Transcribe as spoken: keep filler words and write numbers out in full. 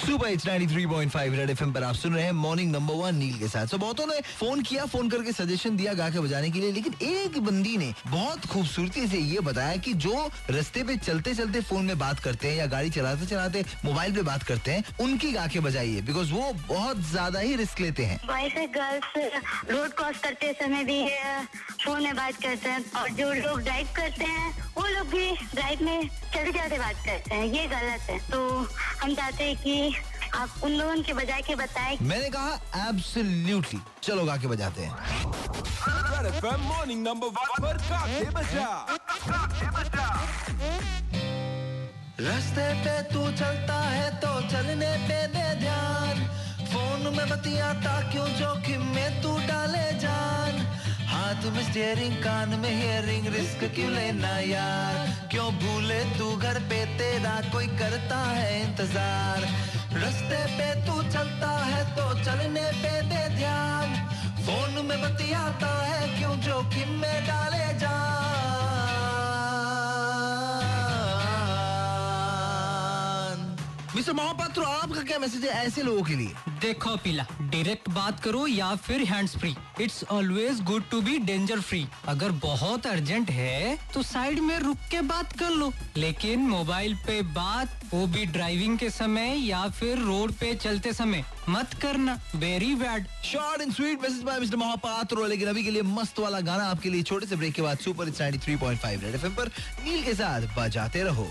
Super तिरानवे point पाँच red FM पर आप सुन रहे हैं मॉर्निंग नंबर वन नील के साथ। so, बहुतों ने फोन किया, फोन करके सजेशन दिया गा के बजाने के लिए, लेकिन एक बंदी ने बहुत खूबसूरती से ये बताया कि जो रस्ते पे चलते चलते फोन में बात करते हैं या गाड़ी चलाते चलाते मोबाइल पे बात करते हैं, उनकी गा के बजाइए, बिकॉज वो बहुत ज्यादा ही रिस्क लेते हैं। बॉयज और गर्ल्स रोड क्रॉस करते समय भी फोन में बात करते हैं, और जो लोग ड्राइव करते हैं वो लोग भी ड्राइव में चलते चलते बात करते हैं, ये गलत है। तो हम चाहते हैं कि आप उन लोगों के बजाय के बताएं। मैंने कहा एब्सोल्युटली, चलो गा के बजाते हैं। मॉर्निंग नंबर वन पर गा के बजा। रास्ते पे तू चलता है तो चलने पे दे ध्यान, फोन में बतियाता क्यों, जोखिम में तू डाले जान, हाथ में स्टीयरिंग कान में हियरिंग, रिस्क क्यों लेना यार, क्यों भूले तू घर पे, तेरा कोई करता है इंतजार, रास्ते पे तू चलता है तो चलने पे दे ध्यान, फोन में बतियाता है क्यों, जोखिम में डाले जान। मिस्टर महापात्र, आपका क्या मैसेज है ऐसे लोगों के लिए? देखो पीला, डायरेक्ट बात करो या फिर hands free, it's always good to be danger free. अगर बहुत अर्जेंट है तो साइड में रुक के बात कर लो, लेकिन मोबाइल पे बात, वो भी ड्राइविंग के समय या फिर रोड पे चलते समय मत करना, very bad. Short and sweet message by mister Mahapatra. लेकिन अभी के लिए मस्त वाला गाना आपके लिए छोटे से ब्रेक के बाद। सुपर तिरानवे पॉइंट पाँच रेड एफएम पर नील के साथ बजाते रहो।